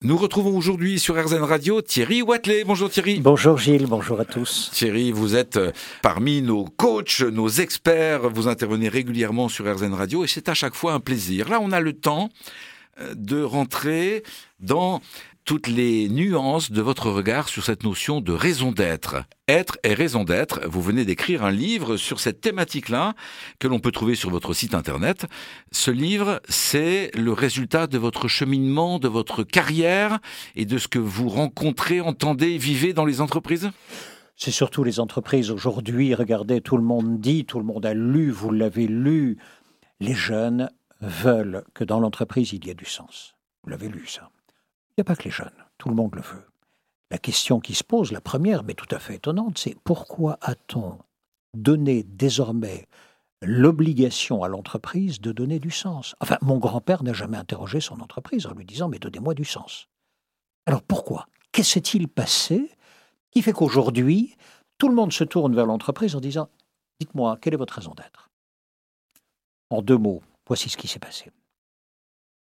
Nous retrouvons aujourd'hui sur RZN Radio Thierry Watelet. Bonjour Thierry. Bonjour Gilles, bonjour à tous. Thierry, vous êtes parmi nos coachs, nos experts, vous intervenez régulièrement sur RZN Radio et c'est à chaque fois un plaisir. Là, on a le temps de rentrer dans toutes les nuances de votre regard sur cette notion de raison d'être. Être et raison d'être, vous venez d'écrire un livre sur cette thématique-là que l'on peut trouver sur votre site internet. Ce livre, c'est le résultat de votre cheminement, de votre carrière et de ce que vous rencontrez, entendez, vivez dans les entreprises ? C'est surtout les entreprises. Aujourd'hui, regardez, tout le monde dit, tout le monde a lu, vous l'avez lu. Les jeunes veulent que dans l'entreprise, il y ait du sens. Vous l'avez lu, ça. Il n'y a pas que les jeunes, tout le monde le veut. La question qui se pose, la première, mais tout à fait étonnante, c'est pourquoi a-t-on donné désormais l'obligation à l'entreprise de donner du sens ? Enfin, mon grand-père n'a jamais interrogé son entreprise en lui disant « mais donnez-moi du sens ». Alors pourquoi ? Qu'est-ce qui s'est-il passé qui fait qu'aujourd'hui, tout le monde se tourne vers l'entreprise en disant « dites-moi, quelle est votre raison d'être ?» En deux mots, voici ce qui s'est passé.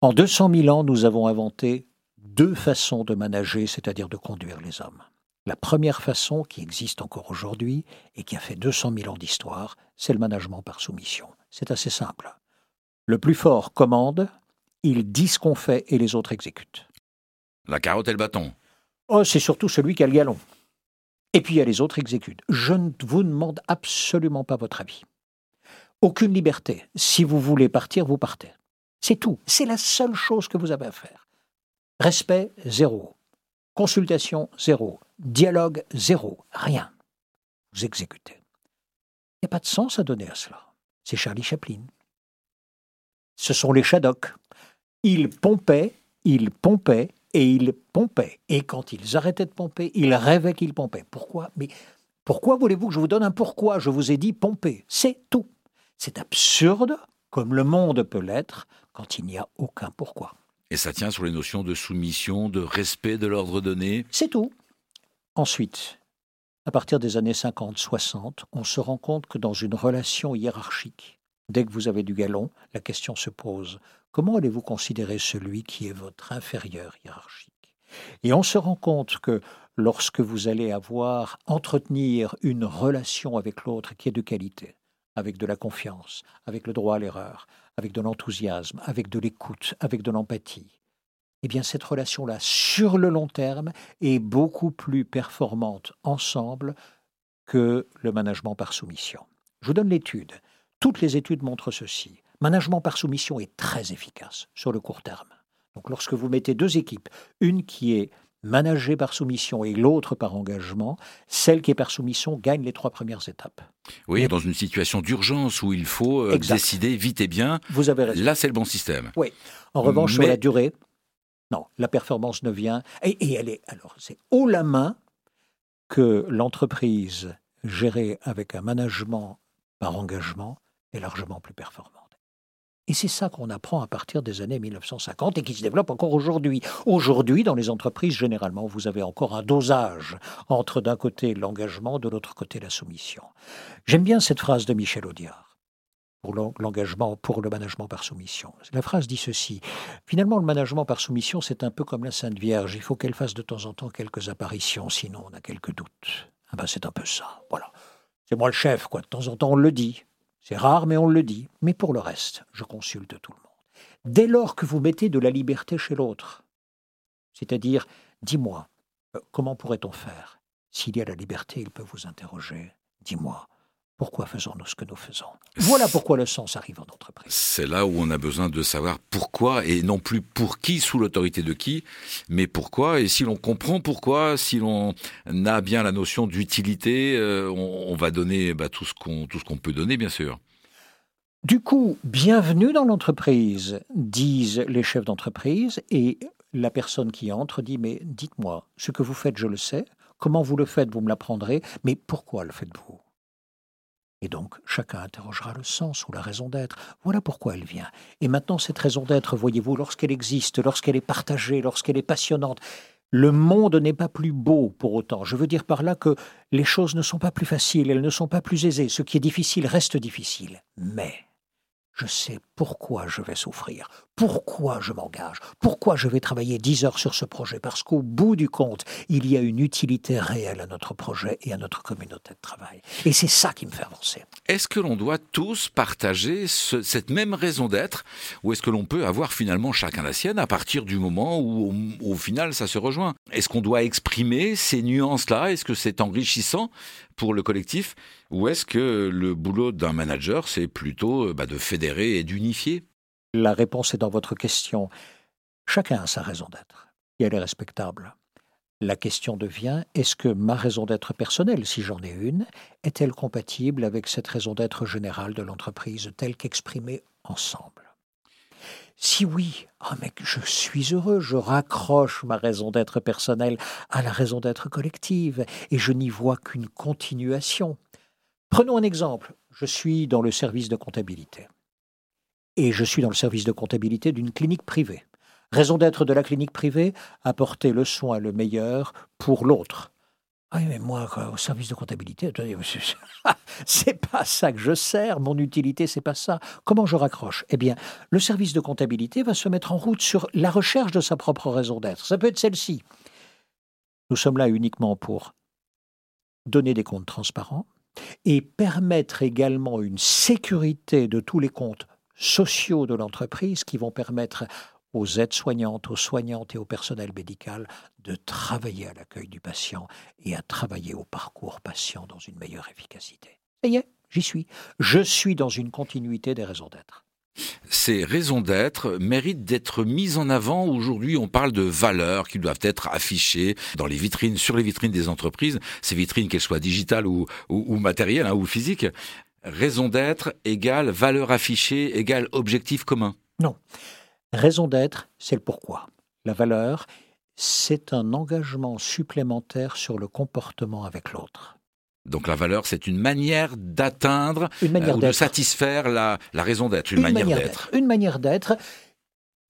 En 200 000 ans, nous avons inventé deux façons de manager, c'est-à-dire de conduire les hommes. La première façon, qui existe encore aujourd'hui et qui a fait 200 000 ans d'histoire, c'est le management par soumission. C'est assez simple. Le plus fort commande, il dit ce qu'on fait et les autres exécutent. La carotte et le bâton. Oh, c'est surtout celui qui a le galon. Et puis il y a les autres exécutent. Je ne vous demande absolument pas votre avis. Aucune liberté. Si vous voulez partir, vous partez. C'est tout. C'est la seule chose que vous avez à faire. Respect, zéro. Consultation, zéro. Dialogue, zéro. Rien. Vous exécutez. Il n'y a pas de sens à donner à cela. C'est Charlie Chaplin. Ce sont les Shadoks. Ils pompaient. Et quand ils arrêtaient de pomper, ils rêvaient qu'ils pompaient. Pourquoi ? Mais pourquoi voulez-vous que je vous donne un pourquoi ? Je vous ai dit pomper. C'est tout. C'est absurde, comme le monde peut l'être, quand il n'y a aucun pourquoi. Et ça tient sur les notions de soumission, de respect de l'ordre donné. C'est tout. Ensuite, à partir des années 50-60, on se rend compte que dans une relation hiérarchique, dès que vous avez du galon, la question se pose. Comment allez-vous considérer celui qui est votre inférieur hiérarchique ? Et on se rend compte que lorsque vous allez entretenir une relation avec l'autre qui est de qualité, avec de la confiance, avec le droit à l'erreur, avec de l'enthousiasme, avec de l'écoute, avec de l'empathie, eh bien cette relation-là, sur le long terme, est beaucoup plus performante ensemble que le management par soumission. Je vous donne l'étude. Toutes les études montrent ceci. Management par soumission est très efficace sur le court terme. Donc lorsque vous mettez deux équipes, une qui est managée par soumission et l'autre par engagement, celle qui est par soumission gagne les trois premières étapes. Oui, dans une situation d'urgence où il faut décider vite et bien, vous avez raison. Là c'est le bon système. Oui, en revanche sur la durée, non, la performance ne vient, et elle est, alors c'est haut la main que l'entreprise gérée avec un management par engagement est largement plus performante. Et c'est ça qu'on apprend à partir des années 1950 et qui se développe encore aujourd'hui. Aujourd'hui, dans les entreprises, généralement, vous avez encore un dosage entre d'un côté l'engagement, de l'autre côté la soumission. J'aime bien cette phrase de Michel Audiard, pour l'engagement, pour le management par soumission. La phrase dit ceci, finalement le management par soumission c'est un peu comme la Sainte Vierge, il faut qu'elle fasse de temps en temps quelques apparitions, sinon on a quelques doutes. Ah ben c'est un peu ça, voilà. C'est moi le chef, quoi. De temps en temps on le dit. C'est rare, mais on le dit. Mais pour le reste, je consulte tout le monde. Dès lors que vous mettez de la liberté chez l'autre, c'est-à-dire, dis-moi, comment pourrait-on faire ? S'il y a la liberté, il peut vous interroger. Dis-moi, pourquoi faisons-nous ce que nous faisons ? Voilà pourquoi le sens arrive en entreprise. C'est là où on a besoin de savoir pourquoi, et non plus pour qui, sous l'autorité de qui, mais pourquoi. Et si l'on comprend pourquoi, si l'on a bien la notion d'utilité, on va donner tout ce qu'on peut donner, bien sûr. Du coup, bienvenue dans l'entreprise, disent les chefs d'entreprise, et la personne qui entre dit « mais dites-moi, ce que vous faites, je le sais, comment vous le faites, vous me l'apprendrez, mais pourquoi le faites-vous ?» Et donc, chacun interrogera le sens ou la raison d'être. Voilà pourquoi elle vient. Et maintenant, cette raison d'être, voyez-vous, lorsqu'elle existe, lorsqu'elle est partagée, lorsqu'elle est passionnante, le monde n'est pas plus beau pour autant. Je veux dire par là que les choses ne sont pas plus faciles, elles ne sont pas plus aisées. Ce qui est difficile reste difficile. Mais je sais pourquoi je vais souffrir, pourquoi je m'engage, pourquoi je vais travailler 10 heures sur ce projet, parce qu'au bout du compte, il y a une utilité réelle à notre projet et à notre communauté de travail. Et c'est ça qui me fait avancer. Est-ce que l'on doit tous partager cette même raison d'être, ou est-ce que l'on peut avoir finalement chacun la sienne à partir du moment où au final ça se rejoint? Est-ce qu'on doit exprimer ces nuances-là? Est-ce que c'est enrichissant pour le collectif, ou est-ce que le boulot d'un manager, c'est plutôt de fédérer et d'unifier? La réponse est dans votre question. Chacun a sa raison d'être, et elle est respectable. La question devient, est-ce que ma raison d'être personnelle, si j'en ai une, est-elle compatible avec cette raison d'être générale de l'entreprise, telle qu'exprimée ensemble? Si oui, je suis heureux, je raccroche ma raison d'être personnelle à la raison d'être collective, et je n'y vois qu'une continuation. Prenons un exemple, je suis dans le service de comptabilité, et je suis dans le service de comptabilité d'une clinique privée. Raison d'être de la clinique privée, apporter le soin le meilleur pour l'autre. Oui, mais moi, au service de comptabilité, c'est pas ça que je sers, mon utilité, c'est pas ça. Comment je raccroche? Eh bien, le service de comptabilité va se mettre en route sur la recherche de sa propre raison d'être. Ça peut être celle-ci. Nous sommes là uniquement pour donner des comptes transparents et permettre également une sécurité de tous les comptes sociaux de l'entreprise qui vont permettre aux aides-soignantes, aux soignantes et au personnel médical de travailler à l'accueil du patient et à travailler au parcours patient dans une meilleure efficacité. Ça y est, j'y suis. Je suis dans une continuité des raisons d'être. Ces raisons d'être méritent d'être mises en avant. Aujourd'hui, on parle de valeurs qui doivent être affichées dans les vitrines, sur les vitrines des entreprises, ces vitrines qu'elles soient digitales ou matérielles ou physiques. Raison d'être égale valeur affichée égale objectif commun. Non. Raison d'être, c'est le pourquoi. La valeur, c'est un engagement supplémentaire sur le comportement avec l'autre. Donc la valeur, c'est une manière d'atteindre ou de satisfaire la raison d'être, une manière d'être. Une manière d'être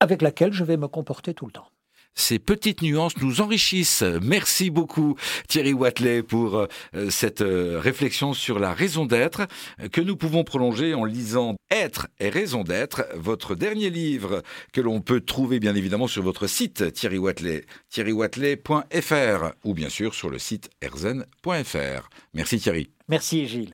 avec laquelle je vais me comporter tout le temps. Ces petites nuances nous enrichissent. Merci beaucoup Thierry Watelet pour cette réflexion sur la raison d'être que nous pouvons prolonger en lisant « Être et raison d'être », votre dernier livre que l'on peut trouver bien évidemment sur votre site Thierry Watelet, thierrywatelet.fr ou bien sûr sur le site erzen.fr. Merci Thierry. Merci Gilles.